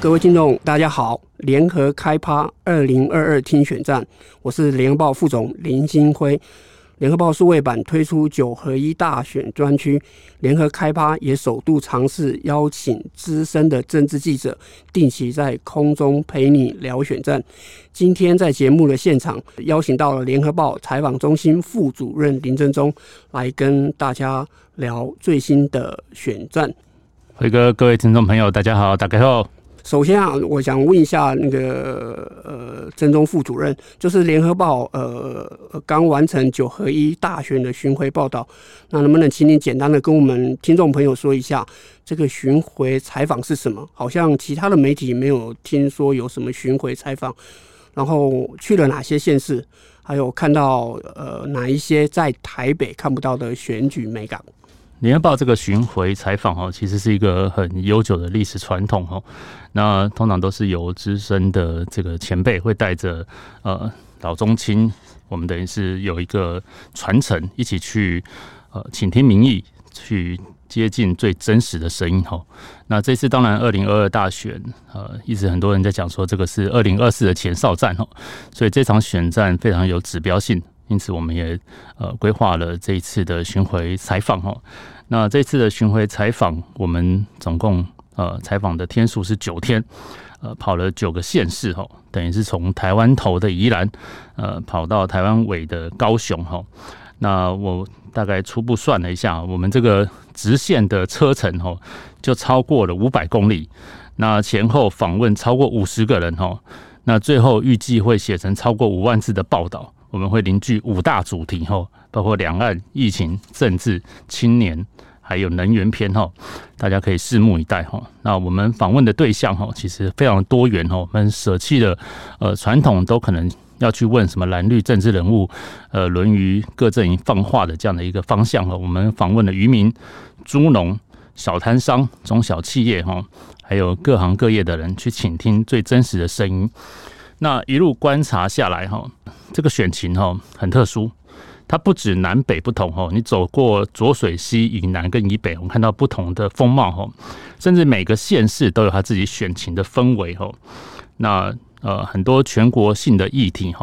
各位听众大家好，联合开趴2022听选战，我是联合报副总林新辉。联合报数位版推出9合1大选专区，联合开趴也首度尝试邀请资深的政治记者定期在空中陪你聊选战。今天在节目的现场邀请到了联合报采访中心副主任林正中来跟大家聊最新的选战。辉哥，各位听众朋友大家好，大家好。首先啊，我想问一下那个正中副主任，就是联合报刚完成9合1大选的巡回报道，那能不能请你简单的跟我们听众朋友说一下这个巡回采访是什么？好像其他的媒体没有听说有什么巡回采访，然后去了哪些县市，还有看到哪一些在台北看不到的选举美感？联合报这个巡回采访其实是一个很悠久的历史传统，那通常都是由资深的这个前辈会带着老中青，我们等于是有一个传承，一起去倾听民意，去接近最真实的声音。那这次当然2022大选一直很多人在讲说这个是2024的前哨战，所以这场选战非常有指标性，因此我们也规划了这一次的巡回采访。那这次的巡回采访我们总共采访的天数是9天，跑了9个县市，等于是从台湾头的宜兰跑到台湾尾的高雄。那我大概初步算了一下，我们这个直线的车程就超过了500公里，那前后访问超过50个人，那最后预计会写成超过5万字的报道。我们会凝聚5大主题，包括两岸、疫情、政治、青年，还有能源篇，大家可以拭目以待。那我们访问的对象其实非常多元，我们舍弃了传统都可能要去问什么蓝绿政治人物轮于各阵营放话的这样的一个方向。我们访问了渔民、猪农、小摊商、中小企业，还有各行各业的人，去倾听最真实的声音。那一路观察下来，这个选情很特殊，它不止南北不同，你走过浊水溪以南跟以北，我们看到不同的风貌，甚至每个县市都有它自己选情的氛围。那很多全国性的议题，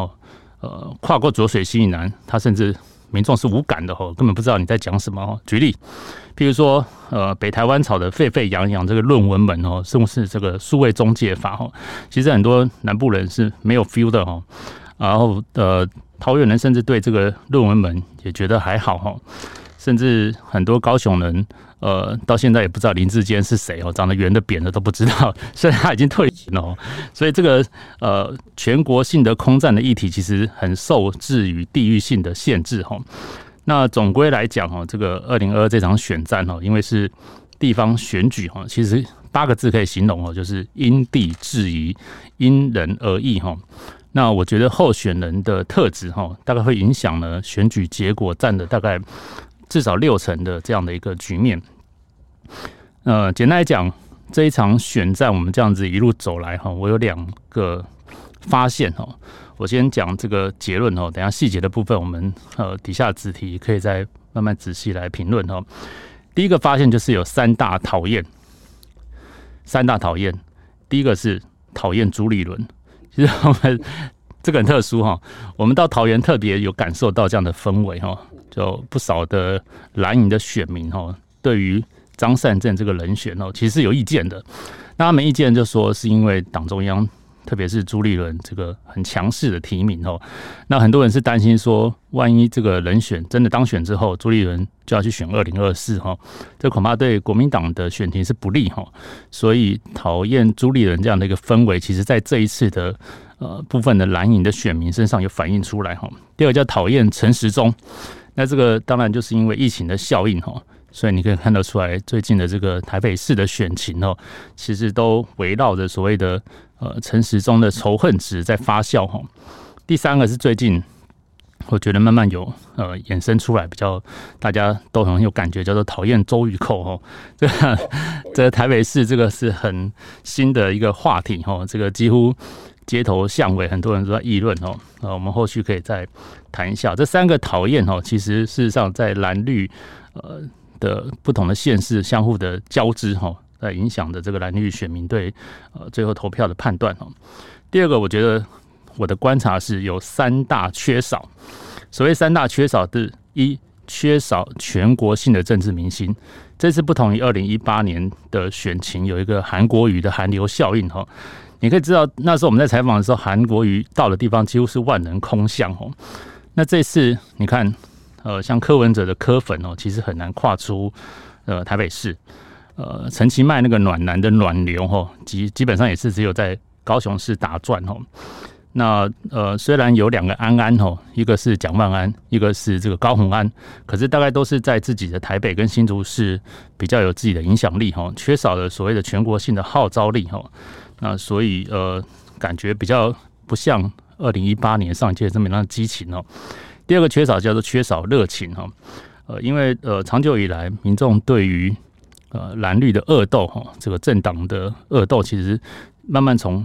跨过浊水溪以南，它甚至民众是无感的，根本不知道你在讲什么。举例，譬如说，北台湾吵得沸沸扬扬这个论文门甚至这个数位中介法其实很多南部人是没有 feel 的然后桃园人甚至对这个论文门也觉得还好甚至很多高雄人到现在也不知道林志坚是谁长得圆的扁的都不知道，虽然他已经退选了所以这个全国性的空战的议题其实很受制于地域性的限制那总归来讲这个2022这场选战因为是地方选举其实8个字可以形容就是因地制宜、因人而异那我觉得候选人的特质大概会影响呢选举结果，占了大概至少60%的这样的一个局面。简单来讲，这一场选战我们这样子一路走来我有2个发现我先讲这个结论等一下细节的部分我们底下子题可以再慢慢仔细来评论第一个发现就是有3大讨厌，第一个是讨厌朱立伦。其实我们这个很特殊我们到桃园特别有感受到这样的氛围就不少的蓝营的选民对于张善政这个人选其实有意见的。那他们意见就说是因为党中央，特别是朱立伦这个很强势的提名那很多人是担心说，万一这个人选真的当选之后，朱立伦就要去选2024这恐怕对国民党的选情是不利所以讨厌朱立伦这样的一个氛围，其实在这一次的部分的蓝营的选民身上有反映出来第二个叫讨厌陈时中，那这个当然就是因为疫情的效应所以你可以看得出来，最近的这个台北市的选情其实都围绕着所谓的陈时中的仇恨值在发酵第三个是最近我觉得慢慢有衍生出来比较大家都很有感觉，叫做讨厌周玉蔻这个台北市这个是很新的一个话题这个几乎街头巷尾很多人都在议论我们后续可以再谈一下。这3个讨厌其实事实上在蓝绿的不同的县市相互的交织影响的这个蓝绿选民对最后投票的判断。第二个，我觉得我的观察是有三大缺少。所谓三大缺少是：一、缺少全国性的政治明星。这次不同于2018年的选情，有一个韩国瑜的韩流效应。你可以知道，那时候我们在采访的时候，韩国瑜到的地方几乎是万人空巷。那这次你看，像柯文哲的柯粉其实很难跨出台北市。陈其迈那个暖男的暖流基本上也是只有在高雄市打转。那虽然有两个安安一个是蒋万安，一个是这个高虹安，可是大概都是在自己的台北跟新竹市比较有自己的影响力缺少了所谓的全国性的号召力那所以感觉比较不像2018年上一届这么样激情第二个缺少叫做缺少热情因为长久以来民众对于蓝绿的恶斗这个政党的恶斗其实慢慢从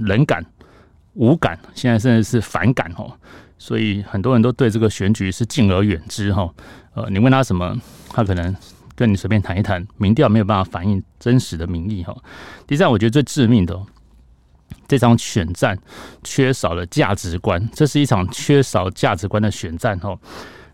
冷感无感，现在甚至是反感所以很多人都对这个选举是敬而远之你问他什么，他可能跟你随便谈一谈，民调没有办法反映真实的民意第三，我觉得最致命的，这场选战缺少了价值观，这是一场缺少价值观的选战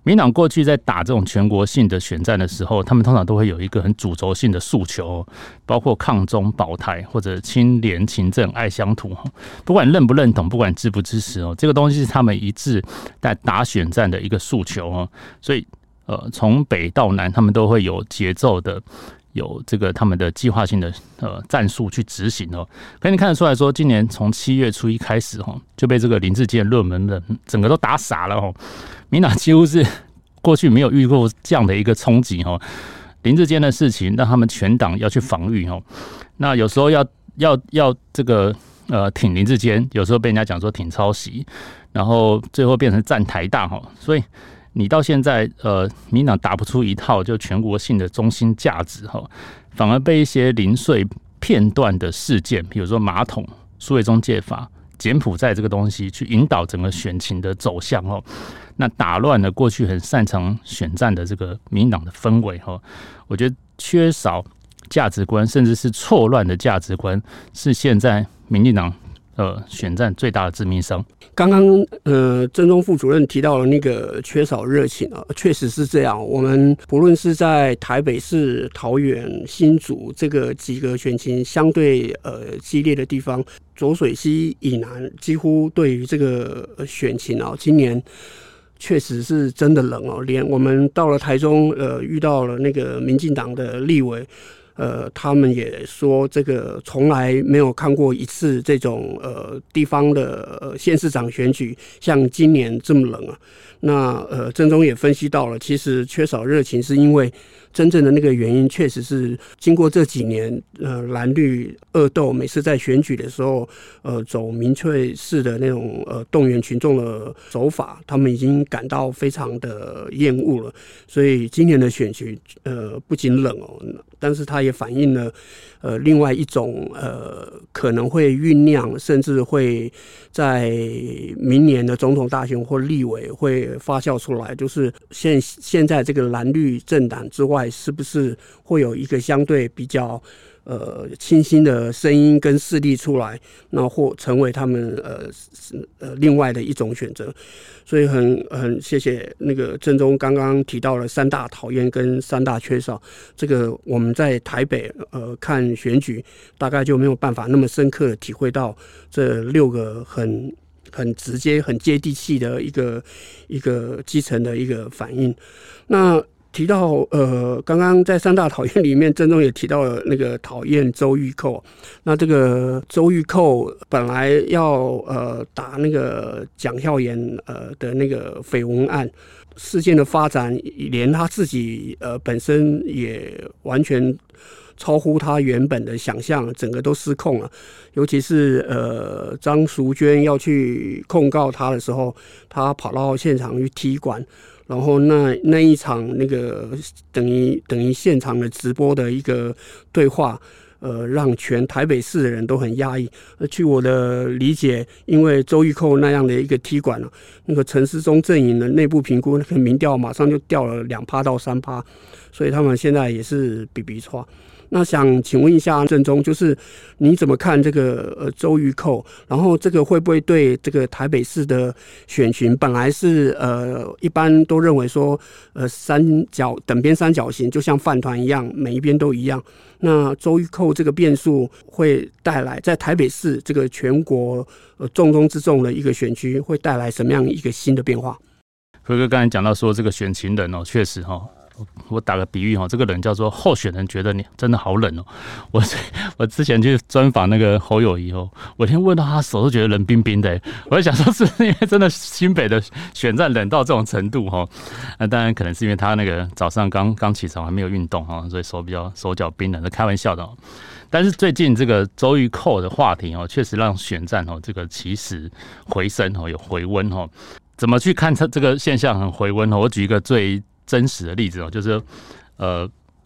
民党过去在打这种全国性的选战的时候，他们通常都会有一个很主轴性的诉求，包括抗中保台或者清廉勤政爱乡土。不管认不认同，不管支不支持这个东西是他们一致在打选战的一个诉求所以从北到南，他们都会有节奏的，有这个他们的计划性的战术去执行可你看得出来说，今年从7月初1开始就被这个林智坚论文的整个都打傻了民党几乎是过去没有遇过这样的一个冲击林智坚的事情让他们全党要去防御那有时候要这个挺林智坚，有时候被人家讲说挺抄袭，然后最后变成站台大所以你到现在民党打不出一套就全国性的中心价值反而被一些零碎片段的事件，比如说马桶、数位中介法、柬埔寨这个东西去引导整个选情的走向那打乱了过去很擅长选战的这个民党的氛围我觉得缺少价值观，甚至是错乱的价值观，是现在民进党选战最大的致命伤。刚刚曾宗副主任提到了那个缺少热情确实是这样。我们不论是在台北市、桃园、新竹这个几个选情相对激烈的地方，浊水溪以南几乎对于这个选情今年确实是真的冷连我们到了台中遇到了那个民进党的立委他们也说这个从来没有看过一次这种地方的县市长选举像今年这么冷那曾宗也分析到了，其实缺少热情是因为真正的那个原因确实是经过这几年蓝绿恶斗，每次在选举的时候走民粹式的那种动员群众的手法，他们已经感到非常的厌恶了。所以今年的选举不仅冷但是它也反映了另外一种可能会酝酿，甚至会在明年的总统大选或立委会发酵出来，就是现在这个蓝绿政党之外，是不是会有一个相对比较清新的声音跟势力出来，那或成为他们另外的一种选择。所以很谢谢那个曾宗刚刚提到了三大讨厌跟三大缺少，这个我们在台北看选举大概就没有办法那么深刻的体会到这六个很直接很接地气的一个基层的一个反应。那提到刚刚在三大讨厌里面，曾宗也提到了那个讨厌周玉蔻。那这个周玉蔻本来要打那个蒋孝严的那个绯闻案事件的发展，连他自己本身也完全超乎他原本的想象，整个都失控了。尤其是张淑娟要去控告他的时候，他跑到现场去踢馆，然后那一场那个等于现场的直播的一个对话，让全台北市的人都很压抑。据我的理解，因为周玉蔻那样的一个踢馆那个陈时中阵营的内部评估，那个民调马上就掉了2%到3%，所以他们现在也是比比差。那想请问一下郑宗，就是你怎么看这个州渔扣？然后这个会不会对这个台北市的选群，本来是一般都认为说三角等边三角形就像饭团一样，每一边都一样。那州渔扣这个变数会带来在台北市这个全国重中之重的一个选区，会带来什么样一个新的变化？辉哥刚才讲到说这个选情人哦，确实哦。我打个比喻，这个冷叫做候选人觉得你真的好冷哦。我之前去专访那个侯友宜，我先问到他手都觉得冷冰冰的，我就想说是因为真的新北的选战冷到这种程度哈。那当然可能是因为他那个早上刚起床还没有运动哈，所以手脚冰冷，是开玩笑的。但是最近这个州渔扣的话题哦，确实让选战哦这个起死回升哦，有回温哦。怎么去看这个现象很回温哦？我举一个最真实的例子哦，就是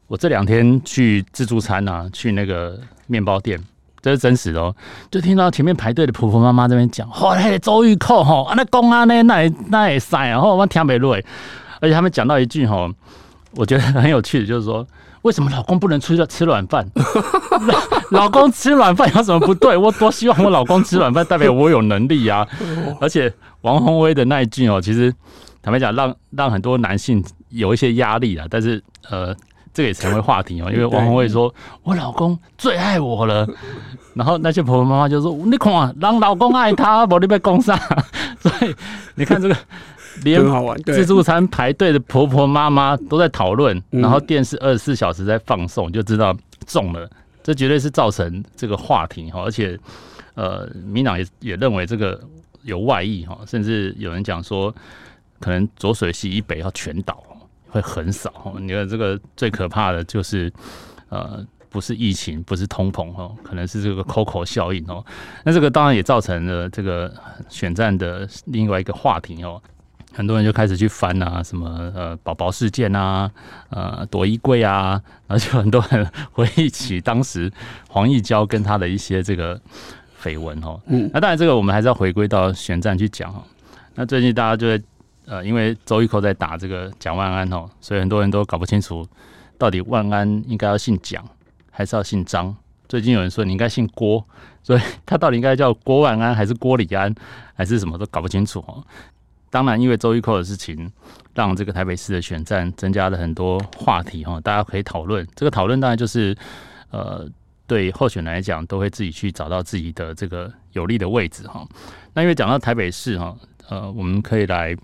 我这两天去自助餐啊，去那个面包店，这是真实的哦。就听到前面排队的婆婆妈妈这边讲，哇，那个州渔扣吼，啊那公安呢，那也塞，然后我听不落。而且他们讲到一句吼，我觉得很有趣的，就是说为什么老公不能吃软饭？老公吃软饭有什么不对？我多希望我老公吃软饭，代表我有能力啊。而且王宏威的那一句哦，其实坦白讲，让很多男性有一些压力啦，但是这个也成为话题哦，因为王宏威说我老公最爱我了，然后那些婆婆妈妈就说你看让老公爱他，不然你要说什么？所以你看这个连自助餐排队的婆婆妈妈都在讨论，然后电视24小时在放送，就知道中了，这绝对是造成这个话题哈，而且民党也认为这个有外溢哈，甚至有人讲说可能浊水溪以北要全倒。会很少，你看这个最可怕的就是，不是疫情，不是通膨哦，可能是这个 COCO 效应哦。那这个当然也造成了这个选战的另外一个话题哦，很多人就开始去翻啊，什么宝宝事件啊，躲衣柜啊，而且很多人回忆起当时黄义交跟他的一些这个绯闻哦。那当然这个我们还是要回归到选战去讲哦。那最近大家就会。因为州渔扣在打这个蒋万安哦，所以很多人都搞不清楚到底万安应该要姓蒋还是要姓张。最近有人说你应该姓郭，所以他到底应该叫郭万安还是郭李安还是什么都搞不清楚哦。当然，因为州渔扣的事情，让这个台北市的选战增加了很多话题哦，大家可以讨论。这个讨论当然就是对候选人来讲，都会自己去找到自己的这个有利的位置哈。那因为讲到台北市哈，我们可以来。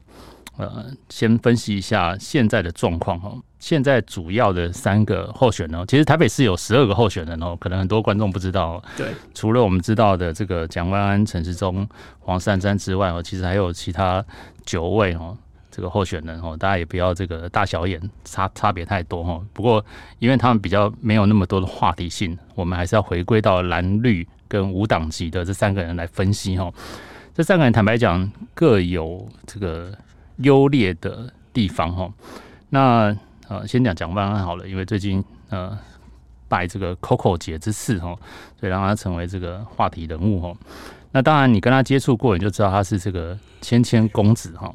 先分析一下现在的状况哈。现在主要的3个候选人，其实台北市有12个候选人哦，可能很多观众不知道。对，除了我们知道的这个蒋万安、陈时中、黄珊珊之外哦，其实还有其他9位哦，这个候选人哦，大家也不要这个大小眼差别太多哦。不过因为他们比较没有那么多的话题性，我们还是要回归到蓝绿跟无党籍的这3个人来分析哦。这3个人坦白讲各有这个。优劣的地方哈，那先讲蒋万安好了，因为最近拜这个 Coco 姐之赐哈，所以让他成为这个话题人物哈。那当然你跟他接触过，你就知道他是这个谦公子哈。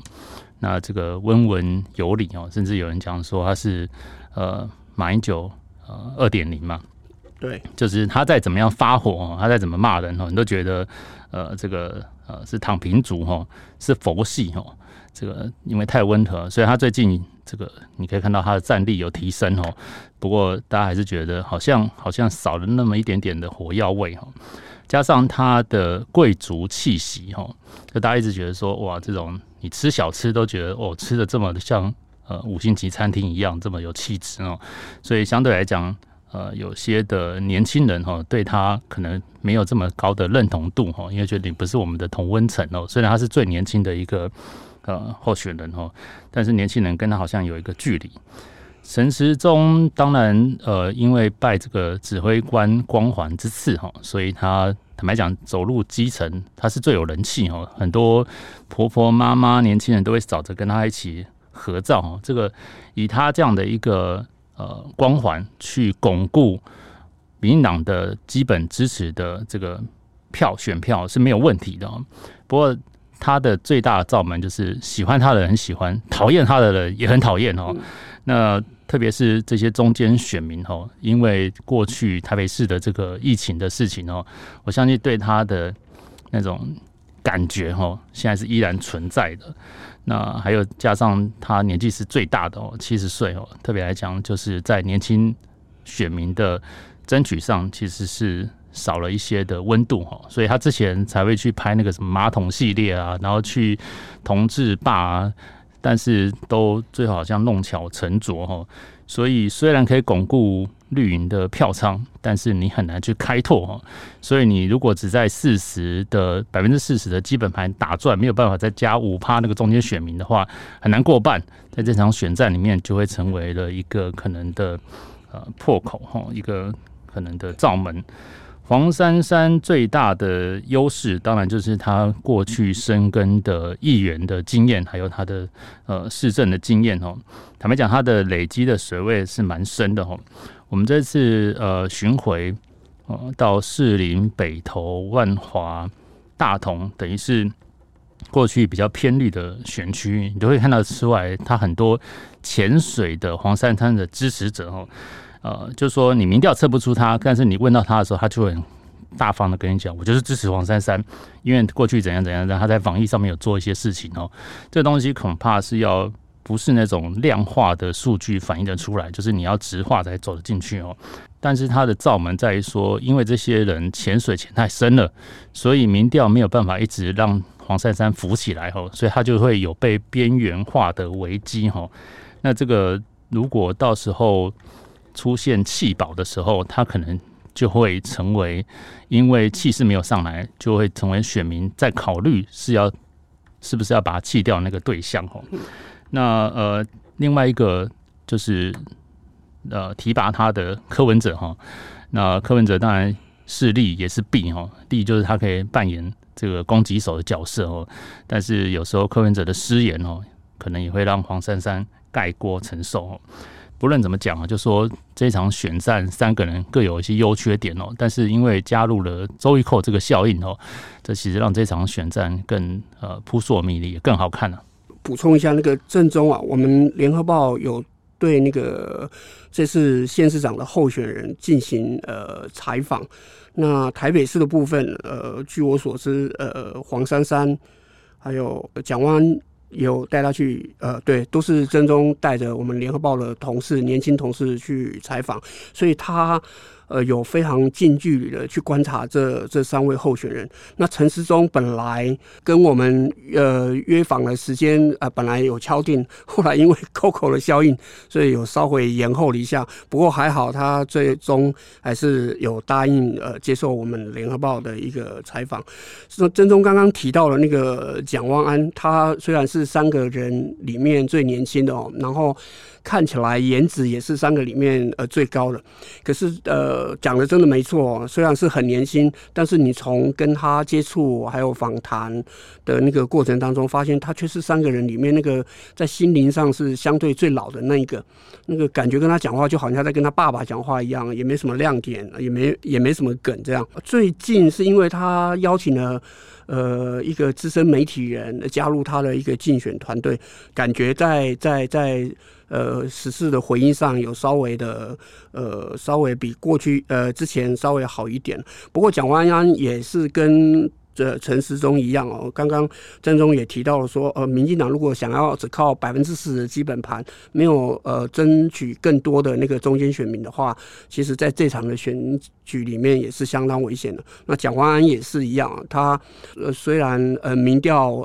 那这个温文有礼哦，甚至有人讲说他是马英九2.0 嘛，对，就是他再怎么样发火，他再怎么骂人哦，你都觉得这个是躺平族哈，是佛系哈。这个因为太温和，所以他最近这个你可以看到他的战力有提升哦。不过大家还是觉得好像少了那么一点点的火药味哦。加上他的贵族气息哦，就大家一直觉得说哇，这种你吃小吃都觉得哦，吃的这么像5星级餐厅一样，这么有气质哦。所以相对来讲，有些的年轻人哦，对他可能没有这么高的认同度哦，因为觉得你不是我们的同温层哦。虽然他是最年轻的一个。候选人哦，但是年轻人跟他好像有一个距离。陈时中当然因为拜这个指挥官光环之赐哈，所以他坦白讲走入基层，他是最有人气哦，很多婆婆妈妈、年轻人都会找着跟他一起合照哦。这个以他这样的一个光环去巩固民进党的基本支持的这个选票是没有问题的哦。不过。他的最大的罩门就是喜欢他的人喜欢，讨厌他的人也很讨厌哦。那特别是这些中间选民哦，因为过去台北市的这个疫情的事情哦，我相信对他的那种感觉哦，现在是依然存在的。那还有加上他年纪是最大的哦，70岁哦，特别来讲就是在年轻选民的争取上，其实是少了一些的温度哦，所以他之前才会去拍那个什么马桶系列啊，然后去同志吧啊。但是都最好像弄巧成拙，所以虽然可以巩固绿营的票仓，但是你很难去开拓，所以你如果只在40%的基本盘打转，没有办法再加5%那个中间选民的话，很难过半，在这场选战里面就会成为了一个可能的破口，一个可能的罩门。黄珊珊最大的优势，当然就是她过去深耕的议员的经验，还有她的市政的经验哦。坦白讲，她的累积的水位是蛮深的哦。我们这次巡回到士林、北投、万华、大同，等于是过去比较偏绿的选区，你就会看到出来，她很多潜水的黄珊珊的支持者哦。就说你民调测不出他，但是你问到他的时候，他就会很大方的跟你讲，我就是支持黄珊珊，因为过去怎样怎样，他在防疫上面有做一些事情哦。这个东西恐怕是要不是那种量化的数据反映的出来，就是你要质化才走得进去哦。但是他的罩门在于说，因为这些人潜水潜太深了，所以民调没有办法一直让黄珊珊浮起来哦，所以他就会有被边缘化的危机哦。那这个如果到时候出现气饱的时候，他可能就会成为，因为气势没有上来，就会成为选民在考虑是不是要把它气掉那个对象哦。那另外一个就是提拔他的柯文哲哈，那柯文哲当然是利也是弊哈，利就是他可以扮演这个攻击手的角色哦，但是有时候柯文哲的失言哦，可能也会让黄珊珊盖锅承受哦。不论怎么讲啊，就说这场选战三个人各有一些优缺点哦，但是因为加入了周玉蔻这个效应哦，这其实让这场选战更扑朔迷离，也更好看了。补充一下，那个郑中啊，我们联合报有对那个这次县市长的候选人进行采访。那台北市的部分，据我所知，黄珊珊还有蒋万安。有带他去，对，都是郑中带着我们联合报的同事、年轻同事去采访，所以他有非常近距离的去观察这三位候选人。那陈时中本来跟我们约访的时间本来有敲定，后来因为 Coco 的效应，所以有稍微延后了一下。不过还好，他最终还是有答应接受我们联合报的一个采访。那郑中刚刚提到了那个蒋万安，他虽然是三个人里面最年轻的哦，然后看起来颜值也是三个里面最高的，可是讲的真的没错哦，虽然是很年轻，但是你从跟他接触还有访谈的那个过程当中，发现他却是三个人里面那个在心灵上是相对最老的那一个，那个感觉跟他讲话就好像在跟他爸爸讲话一样，也没什么亮点，也没什么梗这样。最近是因为他邀请了一个资深媒体人加入他的一个竞选团队，感觉在时事的回应上有稍微的稍微比过去之前稍微好一点。不过蒋万安也是跟陈时中一样哦，刚刚郑中也提到了说，民进党如果想要只靠40%的基本盘，没有争取更多的那个中间选民的话，其实在这场的选举里面也是相当危险的。那蒋万安也是一样啊，他虽然民调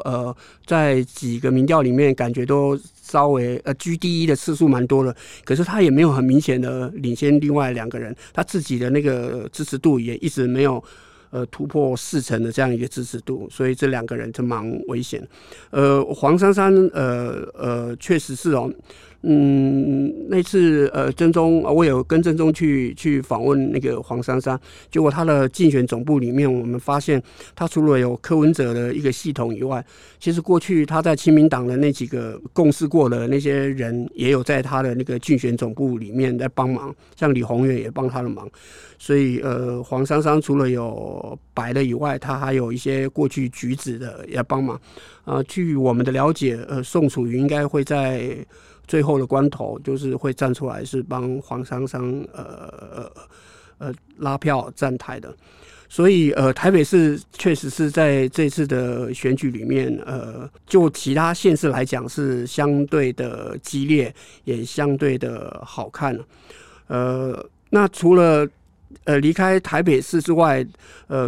在几个民调里面感觉都稍微居第一的次数蛮多了，可是他也没有很明显的领先另外两个人，他自己的那个支持度也一直没有突破40%的这样一个支持度，所以这两个人就蛮危险。黄珊珊确实是哦，那次郑中我有跟郑中去访问那个黄珊珊，结果他的竞选总部里面，我们发现他除了有柯文哲的一个系统以外，其实过去他在亲民党的那几个共事过的那些人，也有在他的那个竞选总部里面在帮忙，像李鸿源也帮他的忙，所以黄珊珊除了有白的以外，他还有一些过去橘子的也帮忙。据我们的了解，宋楚瑜应该会在最后的关头就是会站出来是帮黄珊珊拉票站台的。所以台北市确实是在这次的选举里面就其他县市来讲是相对的激烈，也相对的好看。那除了离开台北市之外，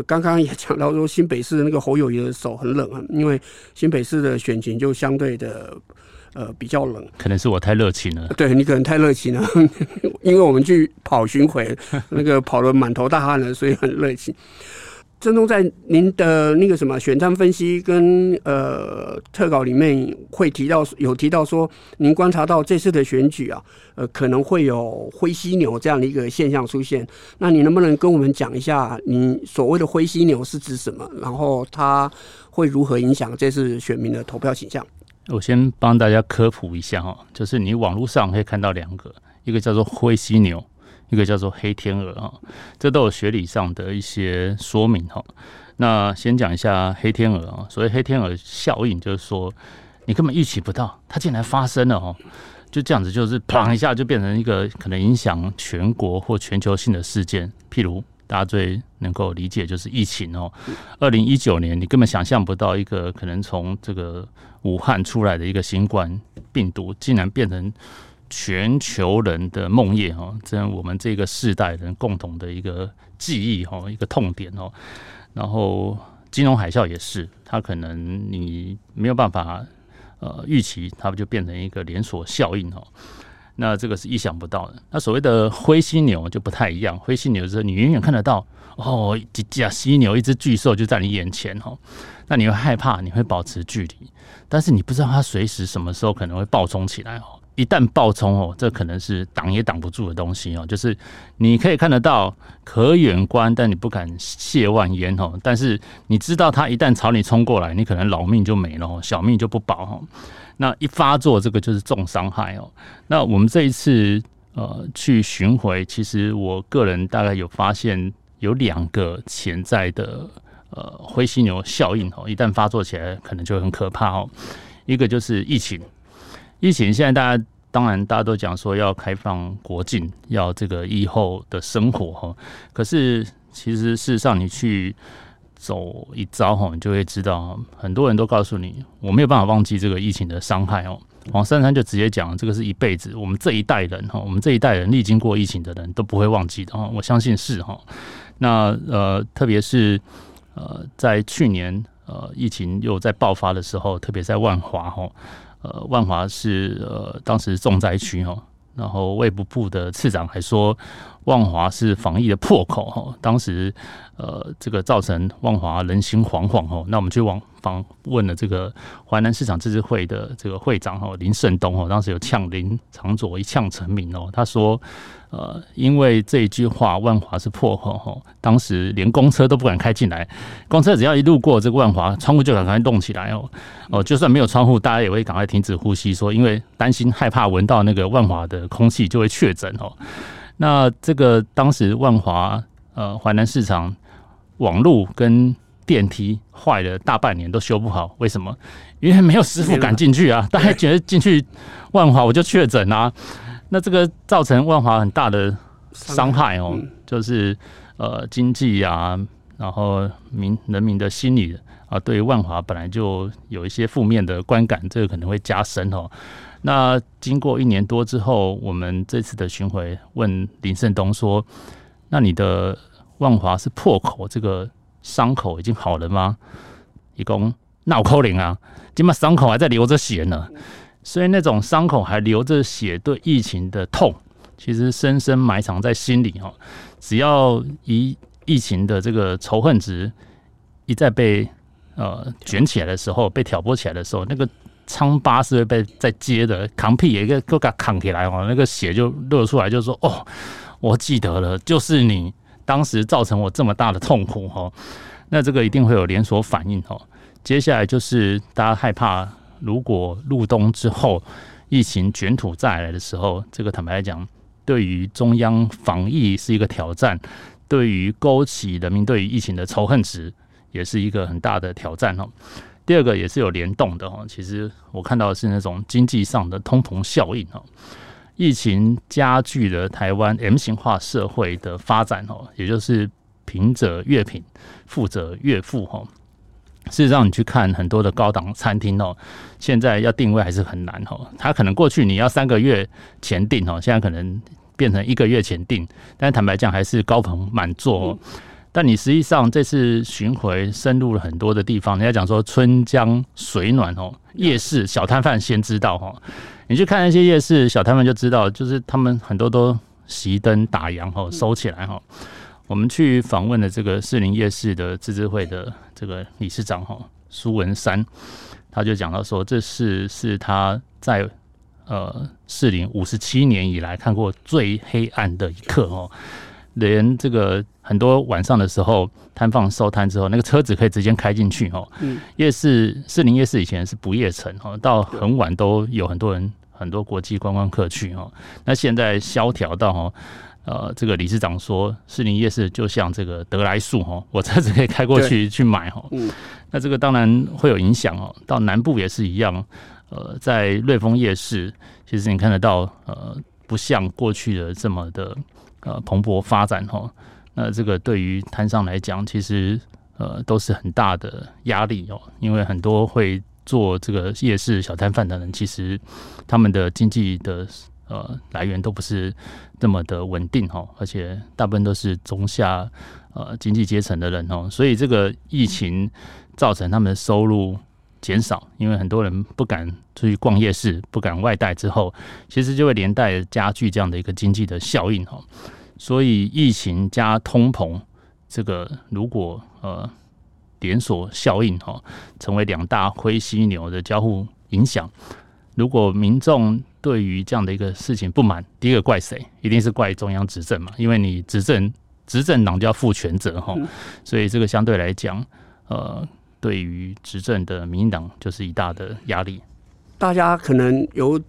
刚刚也讲到说新北市那个侯友宜的手很冷啊，因为新北市的选情就相对的比较冷，可能是我太热情了。对，你可能太热情了，因为我们去跑巡回，那个跑了满头大汗了，所以很热情。郑宗在您的那个什么选战分析跟特稿里面会提到说，您观察到这次的选举啊，可能会有灰犀牛这样的一个现象出现。那你能不能跟我们讲一下，你所谓的灰犀牛是指什么？然后它会如何影响这次选民的投票倾向？我先帮大家科普一下哈，就是你网络上可以看到两个，一个叫做灰犀牛，一个叫做黑天鹅啊，这都有学理上的一些说明哈。那先讲一下黑天鹅啊，所谓黑天鹅效应就是说，你根本预期不到，它竟然发生了哈，就这样子就是砰一下就变成一个可能影响全国或全球性的事件，譬如大家最能够理解就是疫情哦。2019年你根本想象不到一个可能从这个武汉出来的一个新冠病毒，竟然变成全球人的梦魇哦，这我们这个世代人共同的一个记忆哦，一个痛点哦。然后金融海啸也是，它可能你没有办法预期，它就变成一个连锁效应哦。那这个是意想不到的。那所谓的灰犀牛就不太一样，灰犀牛是你远远看得到哦，几只犀牛一只巨兽就在你眼前哦，那你会害怕，你会保持距离，但是你不知道它随时什么时候可能会暴冲起来哦。一旦暴冲哦，这可能是挡也挡不住的东西哦，就是你可以看得到，可远观，但你不敢亵玩焉哦。但是你知道它一旦朝你冲过来，你可能老命就没了哦，小命就不保哦。那一发作，这个就是重伤害哦。那我们这一次去巡回，其实我个人大概有发现有两个潜在的灰犀牛效应哦，一旦发作起来，可能就很可怕哦。一个就是疫情，疫情现在当然大家都讲说要开放国境，要这个疫后的生活哦。可是其实事实上你去走一遭，你就会知道，很多人都告诉你，我没有办法忘记这个疫情的伤害哦。黄珊珊就直接讲，这个是一辈子，我们这一代人历经过疫情的人都不会忘记的，我相信是哈。那特别是在去年疫情又在爆发的时候，特别在万华哈，万华是当时重灾区哈。然后卫福部的次长还说，万华是防疫的破口哈。当时这个造成万华人心惶惶哈。那我们去访问了这个淮南市场自治会的这个会长哈林胜东哈，当时有呛林长佐一呛成名哦。他说因为这一句话万华是破口哈，当时连公车都不敢开进来，公车只要一路过这个万华，窗户就赶快动起来哦。就算没有窗户，大家也会赶快停止呼吸，说因为担心害怕闻到那个万华的空气就会确诊哦。那这个当时万华淮南市场网路跟电梯坏了大半年都修不好，为什么？因为没有师傅敢进去啊，大家觉得进去万华我就确诊啊。那这个造成万华很大的伤害哦，就是经济啊，然后人民的心理啊，对于万华本来就有一些负面的观感，这个可能会加深哦。那经过1年多之后，我们这次的巡回问林胜东说：“那你的万华是破口，这个伤口已经好了吗？”他说：“哪有可能啊，现在伤口还在流着血呢。”所以那种伤口还流着血，对疫情的痛，其实深深埋藏在心里哦。只要疫情的这个仇恨值一再被卷起来的时候，被挑拨起来的时候，那个疮疤是会被再接的，扛屁也给它扛起来哦，那个血就流出来，就说哦，我记得了，就是你当时造成我这么大的痛苦哦。那这个一定会有连锁反应哦。接下来就是大家害怕，如果入冬之后疫情卷土再来的时候，这个坦白来讲，对于中央防疫是一个挑战，对于勾起人民对于疫情的仇恨值也是一个很大的挑战哦。第二个也是有联动的，其实我看到的是那种经济上的通膨效应。疫情加剧了台湾 M 型化社会的发展，也就是贫者越贫，富者越富。事实上你去看很多的高档餐厅，现在要定位还是很难，它可能过去你要3个月前订，现在可能变成1个月前订，但坦白讲还是高朋满座。但你实际上这次巡回深入了很多的地方，人家讲说春江水暖，夜市小摊贩先知道，你去看那些夜市小摊贩就知道，就是他们很多都熄灯打烊收起来。我们去访问了这个士林夜市的自治会的这个理事长苏文山，他就讲到说这是他在士林57年以来看过最黑暗的一刻。连这个很多晚上的时候摊贩收摊之后，那个车子可以直接开进去。夜市士林夜市以前是不夜城，到很晚都有很多人，很多国际观光客去。那现在萧条到这个理事长说士林夜市就像这个得来速，我车子可以开过去去买。那这个当然会有影响，到南部也是一样。在瑞丰夜市其实你看得到不像过去的这么的蓬勃发展。那这个对于摊商来讲其实都是很大的压力，因为很多会做这个夜市小摊贩的人其实他们的经济的来源都不是那么的稳定，而且大部分都是中下经济阶层的人，所以这个疫情造成他们的收入减少，因为很多人不敢出去逛夜市，不敢外带之后，其实就会连带加剧这样的一个经济的效应。所以疫情加通膨，这个如果连锁效应成为2大灰犀牛的交互影响，如果民众对于这样的一个事情不满，第一个怪谁？一定是怪中央执政嘛，因为你执政党就要负全责，所以这个相对来讲对于执政的民进党就是一大的压力。大家可能有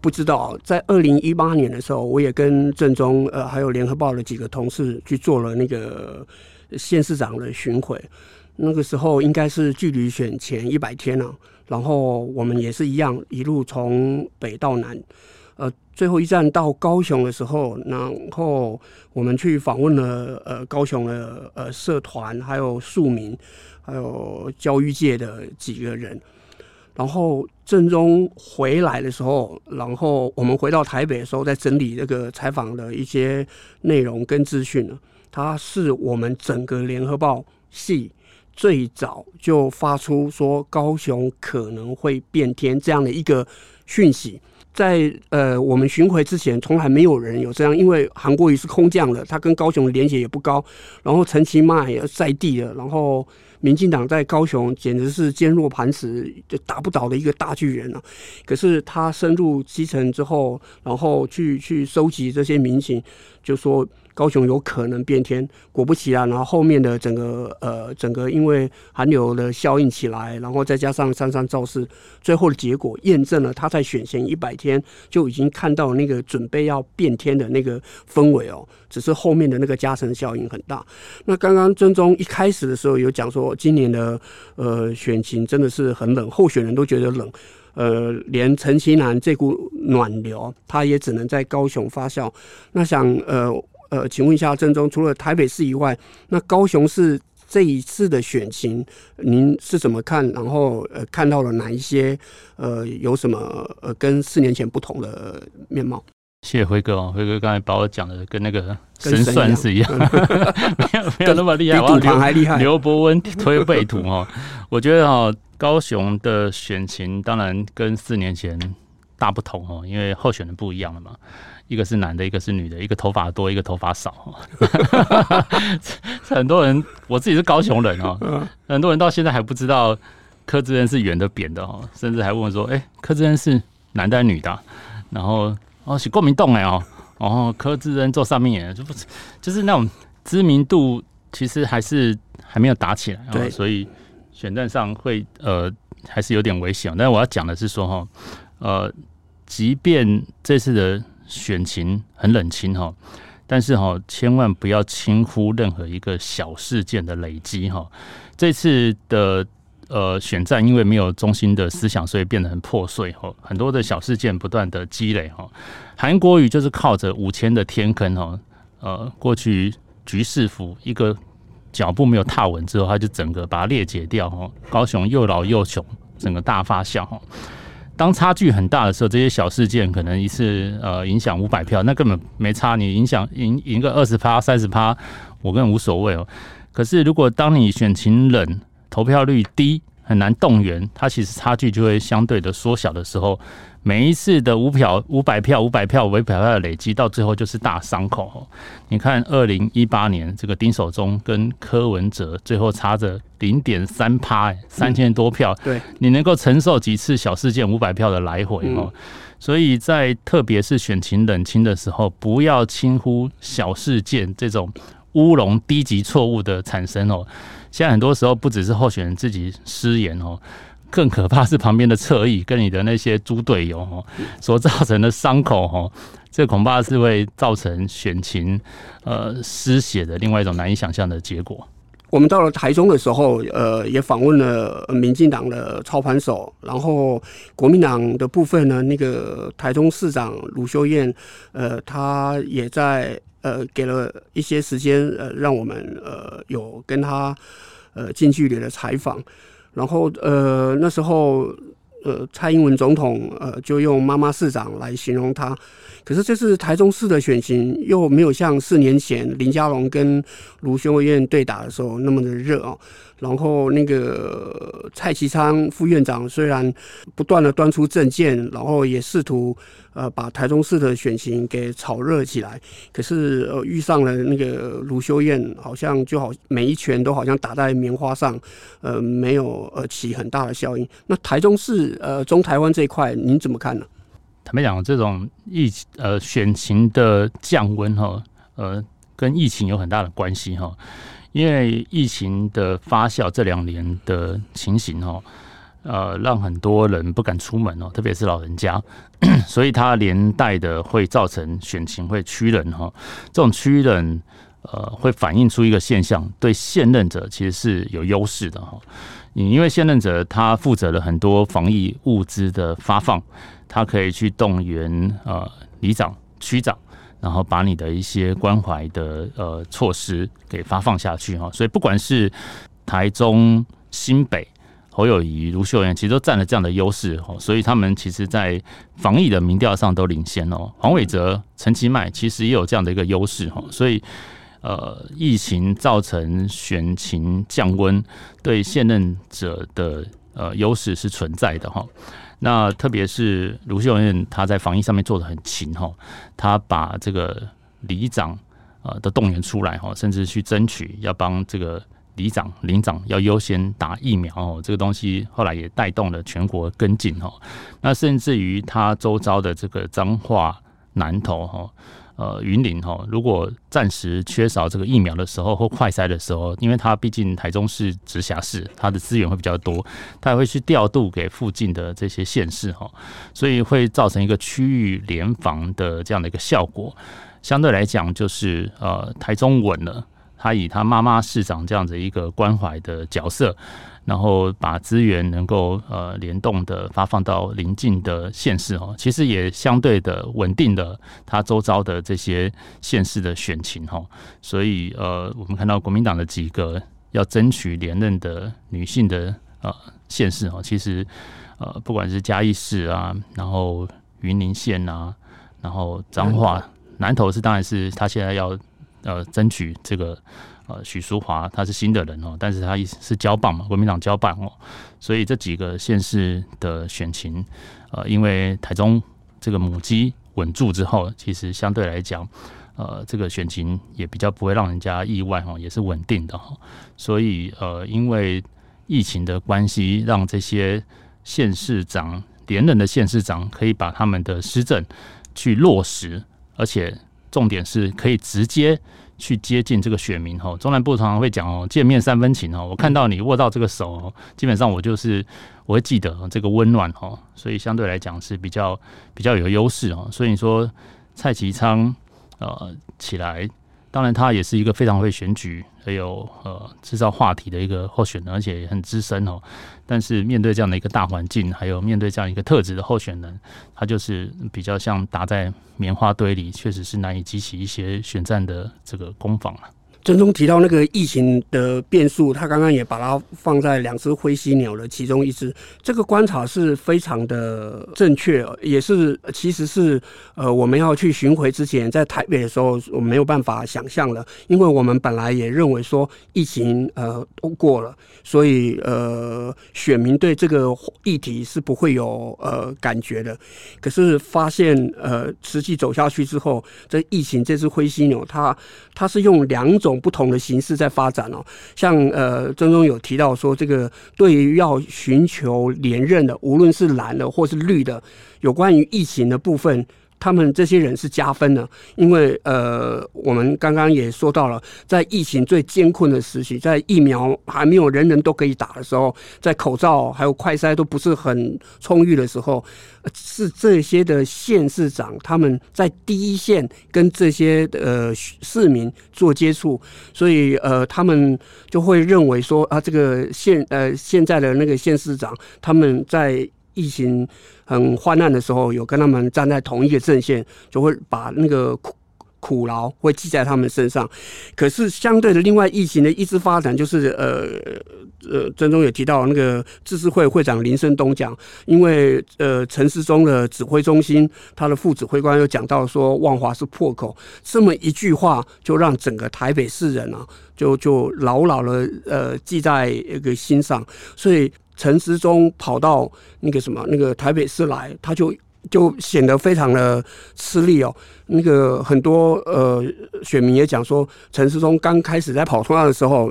不知道，在2018年的时候，我也跟政中还有联合报的几个同事去做了那个县市长的巡回。那个时候应该是距离选前100天啊，然后我们也是一样一路从北到南，最后一站到高雄的时候，然后我们去访问了高雄的社团，还有庶民，还有教育界的几个人。然后政中回来的时候，然后我们回到台北的时候，在整理这个采访的一些内容跟资讯，它是我们整个联合报系最早就发出说高雄可能会变天这样的一个讯息。在我们巡回之前，从来没有人有这样，因为韩国瑜是空降的，他跟高雄的连结也不高，然后陈其迈也在地了，然后民进党在高雄简直是坚若磐石，就打不倒的一个大巨人啊。可是他深入基层之后，然后去收集这些民情，就说高雄有可能变天。果不其然，然后后面的整个因为寒流的效应起来，然后再加上杉杉造势，最后的结果验证了他在选前100天就已经看到那个准备要变天的那个氛围哦，只是后面的那个加成效应很大。那刚刚政中一开始的时候有讲说，今年的选情真的是很冷，候选人都觉得冷。连陈其南这股暖流，他也只能在高雄发酵。那想请问一下政中，除了台北市以外，那高雄市这一次的选情您是怎么看？然后看到了哪一些有什么跟4年前不同的面貌？谢谢辉哥哦，辉哥刚才把我讲的跟那个神算是一样，没有那么厉害，比赌盘还厉害。刘伯温推背图哦，我觉得哦，高雄的选情当然跟4年前大不同哦，因为候选人不一样了嘛。一个是男的，一个是女的，一个头发多，一个头发少。很多人，我自己是高雄人哦，很多人到现在还不知道柯志恩是圆的扁的哦，甚至还问我说：“哎，柯志恩是男的还是女的啊？”然后哦是国民党哎哦，然后柯志恩做上面人，就是那种知名度其实还没有打起来，哦，所以选战上会还是有点危险。但我要讲的是说哈，即便这次的选情很冷清哈，但是哈，千万不要轻忽任何一个小事件的累积哈。这次的选战因为没有中心的思想，所以变得很破碎，很多的小事件不断的积累。韩国瑜就是靠着5000的天坑，过去局市府一个脚步没有踏稳之后，他就整个把它裂解掉，高雄又老又穷，整个大发酵。当差距很大的时候，这些小事件可能一次影响500票，那根本没差，你影响赢个 20%、30%， 我根本无所谓哦。可是如果当你选情冷，投票率低，很难动员，它其实差距就会相对的缩小的时候，每一次的500票、500票、500票的累积，到最后就是大伤口哦。你看2018年这个丁守中跟柯文哲最后差着0.3%，3000多票，对，你能够承受几次小事件500票的来回哦？所以在特别是选情冷清的时候，不要轻忽小事件这种乌龙低级错误的产生哦。现在很多时候不只是候选人自己失言哦，更可怕是旁边的侧翼跟你的那些猪队友哦所造成的伤口哦，这恐怕是会造成选情失血的另外一种难以想象的结果。我们到了台中的时候，也访问了民进党的操盘手，然后国民党的部分呢，那个台中市长卢秀燕，他也在给了一些时间，让我们有跟他近距离的采访，然后那时候蔡英文总统就用妈妈市长来形容他。可是这次台中市的选情又没有像4年前林佳龙跟卢秀燕对打的时候那么的热哦。然后那个蔡其昌副院长虽然不断的端出政见，然后也试图把台中市的选情给炒热起来，可是遇上了那个卢秀燕，好像就好每一拳都好像打在棉花上，没有起很大的效应。那台中市中台湾这一块您怎么看呢？坦白讲，这种选情的降温跟疫情有很大的关系哈。因为疫情的发酵，这2年的情形让很多人不敢出门，特别是老人家，所以它连带的会造成选情会趋冷。这种趋冷会反映出一个现象，对现任者其实是有优势的。因为现任者他负责了很多防疫物资的发放，他可以去动员里长、区长，然后把你的一些关怀的措施给发放下去。所以不管是台中、新北、侯友宜、卢秀燕，其实都占了这样的优势，所以他们其实在防疫的民调上都领先。黄伟哲、陈其迈其实也有这样的一个优势，所以疫情造成选情降温，对现任者的优势是存在的。那特别是卢秀燕，她在防疫上面做得很勤，她把这个里长的动员出来，甚至去争取要帮这个里长、邻长要优先打疫苗，这个东西后来也带动了全国跟进。那甚至于她周遭的这个彰化、南投云林，如果暂时缺少这个疫苗的时候或快筛的时候，因为它毕竟台中市直辖市，它的资源会比较多，它也会去调度给附近的这些县市，所以会造成一个区域联防的这样的一个效果。相对来讲，就是台中稳了，他以他妈妈市长这样子一个关怀的角色，然后把资源能够联动的发放到邻近的县市，其实也相对的稳定的他周遭的这些县市的选情。所以我们看到国民党的几个要争取连任的女性的县市，其实不管是嘉义市啊，然后云林县啊，然后彰化、南投是当然是他现在要争取这个许淑华，他是新的人，但是他是交棒嘛，国民党交棒，所以这几个县市的选情因为台中这个母鸡稳住之后，其实相对来讲这个选情也比较不会让人家意外，也是稳定的，所以因为疫情的关系，让这些县市长连任的县市长可以把他们的施政去落实，而且重点是可以直接去接近这个选民。中南部常常会讲，见面3分情，我看到你握到这个手，基本上我会记得这个温暖，所以相对来讲是比较有优势。所以你说蔡其昌起来当然他也是一个非常会选举还有制造话题的一个候选人，而且也很资深哦。但是面对这样的一个大环境，还有面对这样一个特质的候选人，他就是比较像打在棉花堆里，确实是难以激起一些选战的这个攻防啊。郑宗提到那个疫情的变数，他刚刚也把它放在两只灰犀牛的其中一只，这个观察是非常的正确，也是其实是我们要去巡回之前在台北的时候我没有办法想象了，因为我们本来也认为说疫情都过了，所以选民对这个议题是不会有感觉的，可是发现持续走下去之后，这疫情这只灰犀牛它是用两种不同的形式在发展哦，像郑宗有提到说，这个对于要寻求连任的，无论是蓝的或是绿的，有关于疫情的部分，他们这些人是加分的，因为我们刚刚也说到了，在疫情最艰困的时期，在疫苗还没有人人都可以打的时候，在口罩还有快筛都不是很充裕的时候，是这些的县市长他们在第一线跟这些市民做接触，所以他们就会认为说啊，这个现在的那个县市长他们在疫情很患难的时候，有跟他们站在同一个阵线，就会把那个苦劳会记在他们身上。可是相对的，另外疫情的一直发展，就是郑宗也提到那个自治会会长林声东讲，因为陈时中的指挥中心，他的副指挥官又讲到说万华是破口，这么一句话就让整个台北市人啊，就牢牢的记在一个心上，所以陈时中跑到那个台北市来，他就显得非常的吃力哦。那个很多选民也讲说，陈时中刚开始在跑通道的时候，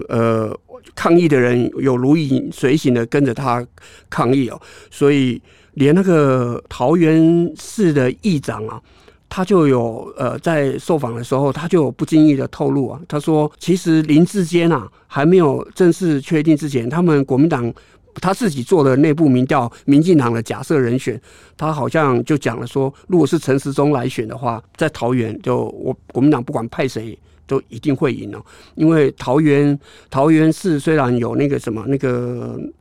抗议的人有如影随形的跟着他抗议哦，所以连那个桃园市的议长啊，他就有在受访的时候，他就有不经意的透露啊，他说其实林志坚啊还没有正式确定之前，他们国民党他自己做的内部民调，民进党的假设人选，他好像就讲了说，如果是陈时中来选的话，在桃园就国民党不管派谁都一定会赢哦，因为桃园市虽然有那个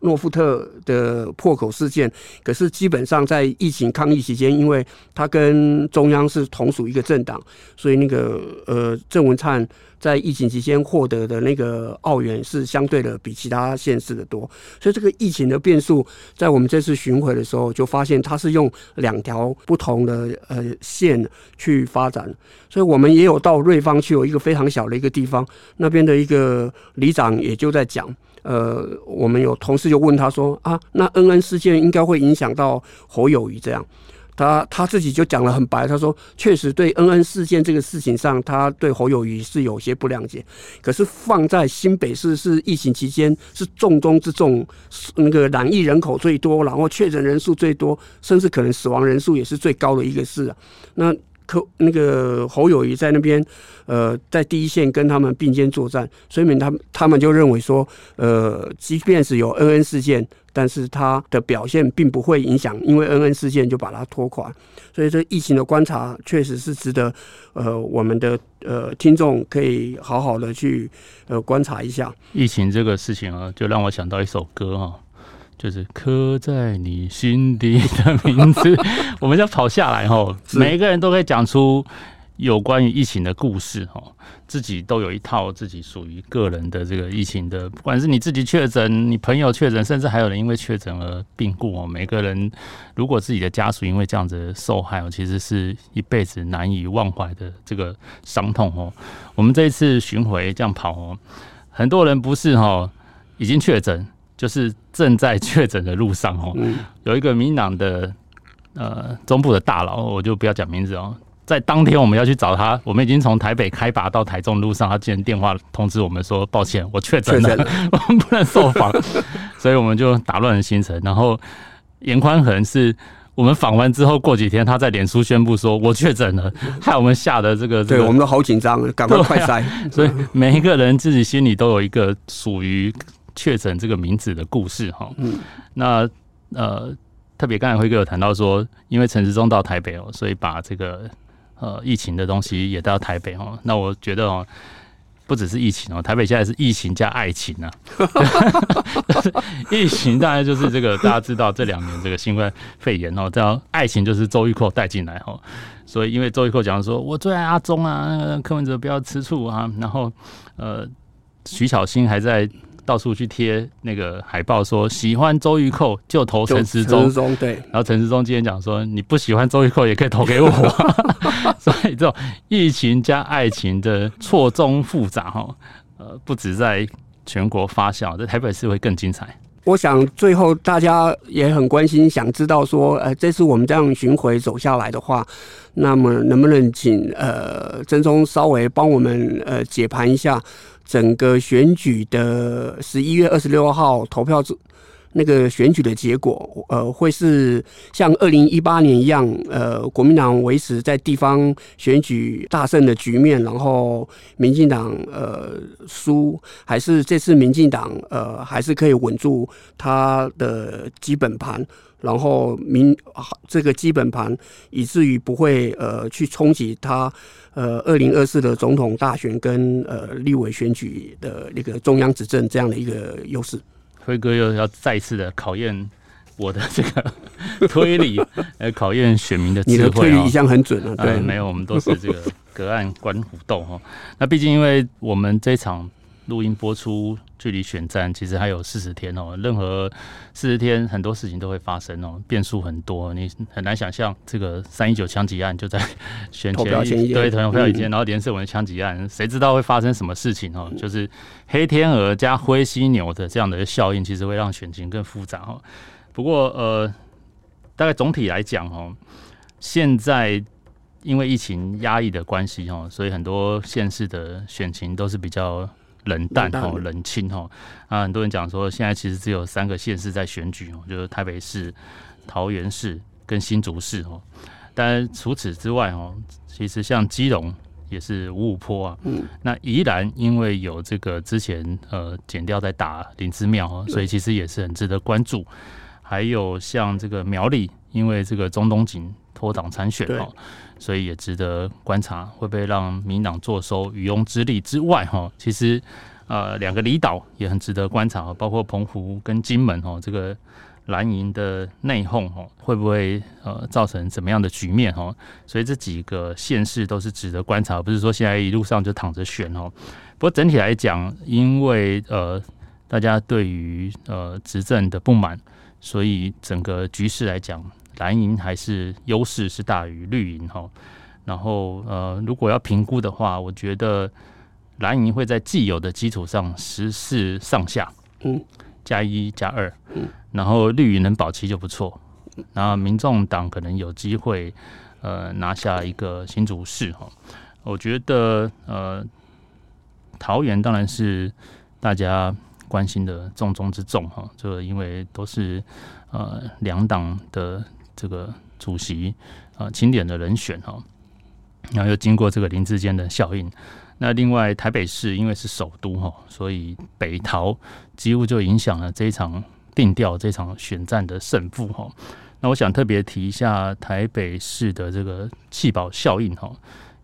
诺富特的破口事件，可是基本上在疫情抗疫期间，因为他跟中央是同属一个政党，所以那个郑文灿在疫情期间获得的那个澳元是相对的比其他县市的多，所以这个疫情的变数，在我们这次巡回的时候就发现，它是用两条不同的线去发展，所以我们也有到瑞芳去，有一个非常小的一个地方，那边的一个里长也就在讲，我们有同事就问他说啊，那恩恩事件应该会影响到侯友宜这样。他自己就讲得很白，他说确实对恩恩事件这个事情上，他对侯友宜是有些不谅解，可是放在新北市是疫情期间是重中之重，那个染疫人口最多，然后确诊人数最多，甚至可能死亡人数也是最高的一个市啊。那个侯友宜在那边在第一线跟他们并肩作战，所以他们就认为说即便是有恩恩事件，但是他的表现并不会影响，因为恩恩事件就把他拖垮。所以这疫情的观察确实是值得我们的听众可以好好的去观察一下。疫情这个事情啊，就让我想到一首歌啊，就是刻在你心底的名字。我们要跑下来哈，每一个人都可以讲出有关于疫情的故事哈，自己都有一套自己属于个人的这个疫情的，不管是你自己确诊，你朋友确诊，甚至还有人因为确诊而病故哦。每个人如果自己的家属因为这样子受害哦，其实是一辈子难以忘怀的这个伤痛哦。我们这一次巡回这样跑哦，很多人不是哈已经确诊，就是正在确诊的路上哦。有一个民进党的中部的大佬，我就不要讲名字哦。在当天我们要去找他，我们已经从台北开拔到台中路上，他竟然电话通知我们说抱歉我确诊了，我们不能受访。所以我们就打乱了行程，然后严宽恒是我们访完之后过几天他在脸书宣布说我确诊了，害我们吓得这个对我们都好紧张，赶快快筛。所以每一个人自己心里都有一个属于确诊这个名字的故事哈。那特别刚才辉哥有谈到说，因为陈时中到台北哦，所以把这个疫情的东西也到台北哦。那我觉得哦，不只是疫情哦，台北现在是疫情加爱情啊。疫情大概就是这个大家知道这2年这个新冠肺炎哦，叫爱情就是周玉蔻带进来哦。所以因为周玉蔻讲说我最爱阿中啊，柯文哲不要吃醋啊，然后徐巧芯还在到处去贴那个海报说喜欢周玉蔻就投陈时中，对。然后陈时中今天讲说你不喜欢周玉蔻也可以投给我，所以这种疫情加爱情的错综复杂哈，不止在全国发酵，在台北市会更精彩。我想最后大家也很关心，想知道说，这次我们这样巡回走下来的话，那么能不能请曾宗稍微帮我们解盘一下？整个选举的11月26号投票那个选举的结果，会是像2018年一样，国民党维持在地方选举大胜的局面，然后民进党输，还是这次民进党还是可以稳住他的基本盘，然后这个基本盘以至于不会去冲击他2024的总统大选跟立委选举的那个中央执政这样的一个优势。辉哥又要再次的考验我的这个推理，考验选民的智慧。你的推理一向很准啊，对，没有，我们都是这个隔岸观虎斗哈。那毕竟因为我们这场录音播出，距离选战其实还有40天哦，任何40天很多事情都会发生哦，变数很多，你很难想象这个319枪击案就在选前对投票前，然后连胜文枪击案，谁知道会发生什么事情哦？就是黑天鹅加灰犀牛的这样的效应，其实会让选情更复杂哦。不过大概总体来讲哦，现在因为疫情压抑的关系哦，所以很多县市的选情都是比较冷淡哦，冷清哦。啊，很多人讲说，现在其实只有3个县市在选举哦，就是台北市、桃园市跟新竹市哦。但除此之外哦，其实像基隆也是五五波啊。那宜兰因为有这个之前检调在打林之妙哦，所以其实也是很值得关注。还有像这个苗栗，因为这个中东锦脱党参选哦，所以也值得观察会不会让民党坐收渔翁之利之外哈，其实2个离岛也很值得观察，包括澎湖跟金门哦，这个蓝营的内讧哦，会不会造成怎么样的局面哦？所以这几个县市都是值得观察，不是说现在一路上就躺着选哦。不过整体来讲，因为大家对于执政的不满。所以整个局势来讲，蓝营还是优势是大于绿营哈。然后如果要评估的话，我觉得蓝营会在既有的基础上14上下，+1+2，然后绿营能保七就不错。然后民众党可能有机会拿下一个新竹市哈。我觉得桃园当然是大家关心的重中之重哈，就因为都是两党的这个主席钦点的人选哈，然后又经过这个林智坚的效应。那另外台北市因为是首都哈，所以北桃几乎就影响了这一场定调这场选战的胜负哈。那我想特别提一下台北市的这个弃保效应哈，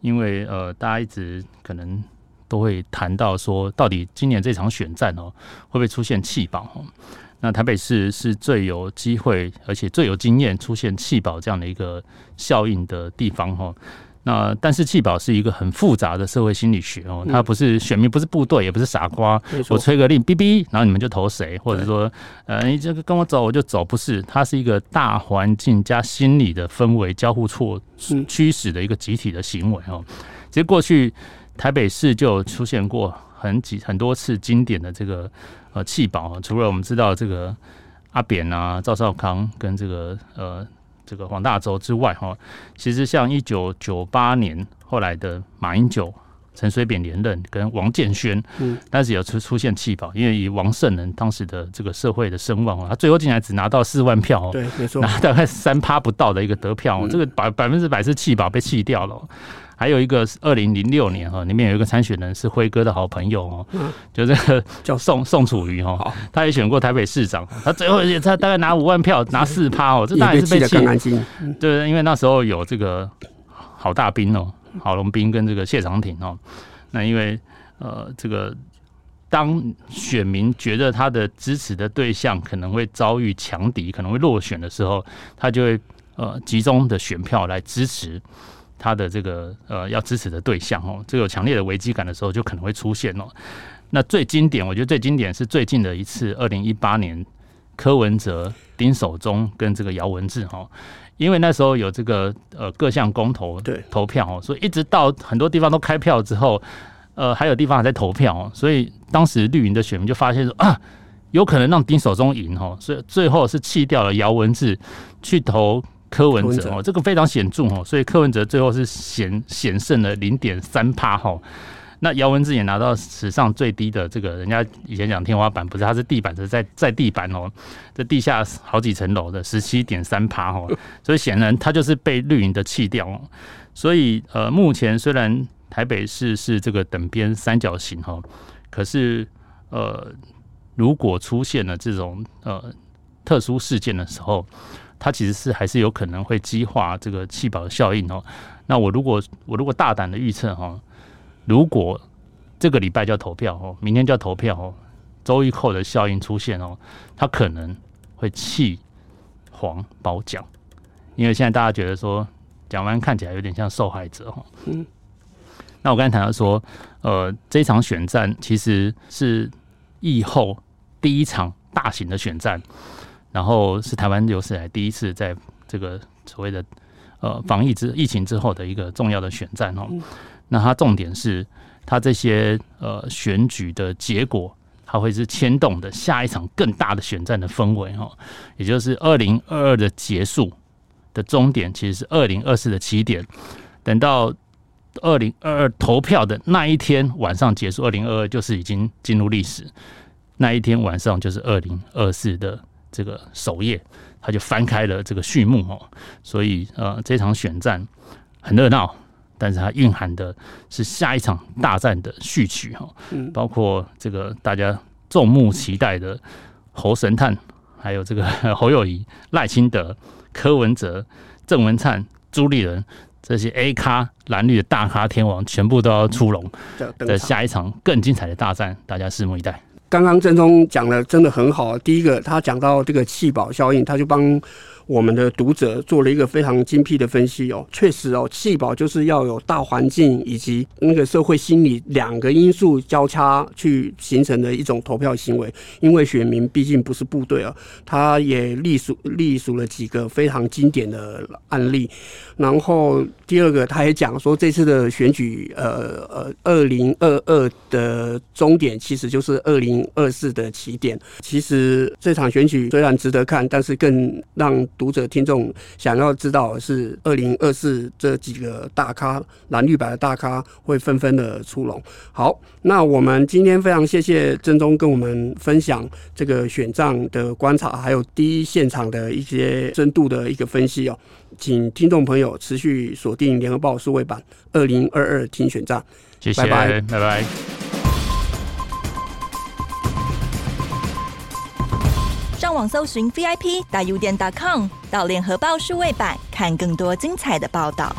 因为大家一直可能都会谈到说，到底今年这场选战哦，会不会出现弃保？那台北市是最有机会，而且最有经验出现弃保这样的一个效应的地方哦。那但是弃保是一个很复杂的社会心理学哦，它不是选民，不是部队，也不是傻瓜。我吹个令，哔哔，然后你们就投谁，或者说你这个跟我走，我就走，不是，它是一个大环境加心理的氛围交互驱使的一个集体的行为哦。其实过去台北市就有出现过很多次经典的这个弃保，除了我们知道这个阿扁啊、赵少康跟这个黄大洲之外，哈，其实像1998年后来的马英九、陈水扁连任跟王建煊，但是有出现弃保，因为以王圣人当时的这个社会的声望，他最后竟然只拿到4万票，对，没错，拿大概3%不到的一个得票，这个100%是弃保被弃掉了。还有一个2006年哈，里面有一个参选人是辉哥的好朋友哦，就是叫宋楚瑜哦，他也选过台北市长，他最后他大概拿5万票，拿4%哦，这当然是被弃，对，因为那时候有这个郝大斌哦，郝龙斌跟这个谢长廷哦，那因为这个当选民觉得他的支持的对象可能会遭遇强敌，可能会落选的时候，他就会集中的选票来支持他的这个要支持的对象哦，这个有强烈的危机感的时候就可能会出现哦。那最经典，我觉得最经典是最近的一次，2018年柯文哲、丁守中跟这个姚文智哈，因为那时候有这个各项公投投票哦，所以一直到很多地方都开票之后，还有地方还在投票哦，所以当时绿营的选民就发现说啊，有可能让丁守中赢哦，所以最后是弃掉了姚文智去投柯文哲哦，这个非常显著哦，所以柯文哲最后是险胜了0.3%哈。那姚文智也拿到史上最低的这个，人家以前讲天花板，不是，他是地板，是在地板哦，这地下好几层楼的17.3%哦，所以显然他就是被绿营的弃掉哦。所以目前虽然台北市是这个等边三角形哦，可是如果出现了这种特殊事件的时候，它其实是还是有可能会激化这个弃保效应哦。那我如果大胆的预测哦，如果这个礼拜就要投票哦，明天就要投票哦，周一扣的效应出现哦，它可能会弃黄保蒋，因为现在大家觉得说蒋万安看起来有点像受害者哦。嗯，那我刚才谈到说，这场选战其实是疫后第一场大型的选战，然后是台湾有史以来第一次在这个所谓的防疫疫情之后的一个重要的选战哦。嗯，那它重点是，它这些选举的结果，它会是牵动的下一场更大的选战的氛围哦，也就是2022的结束的终点，其实是2024的起点。等到2022投票的那一天晚上结束，2022就是已经进入历史，那一天晚上就是2024的这个首页，它就翻开了这个序幕哦。所以这场选战很热闹。但是它蕴含的是下一场大战的序曲哈，包括这个大家众目期待的侯神探，还有这个侯友宜、赖清德、柯文哲、郑文灿、朱立伦这些 A 咖蓝绿的大咖天王，全部都要出笼的下一场更精彩的大战，大家拭目以待。刚刚郑宗讲的真的很好，第一个他讲到这个弃保效应，他就帮我们的读者做了一个非常精辟的分析哦。确实哦，弃保就是要有大环境以及那个社会心理两个因素交叉去形成的一种投票行为，因为选民毕竟不是部队哦，他也隶属了几个非常经典的案例。然后第二个他也讲说，这次的选举2022的终点其实就是2024的起点。其实这场选举虽然值得看，但是更让读者听众想要知道的是，2024这几个大咖蓝绿白的大咖会纷纷的出笼。好，那我们今天非常谢谢郑宗跟我们分享这个选战的观察，还有第一现场的一些深度的一个分析哦。请听众朋友持续锁定联合报数位版2022听选战。谢谢，拜拜。上网搜寻 VIP.UDN.com 到联合报数位版，看更多精彩的报道。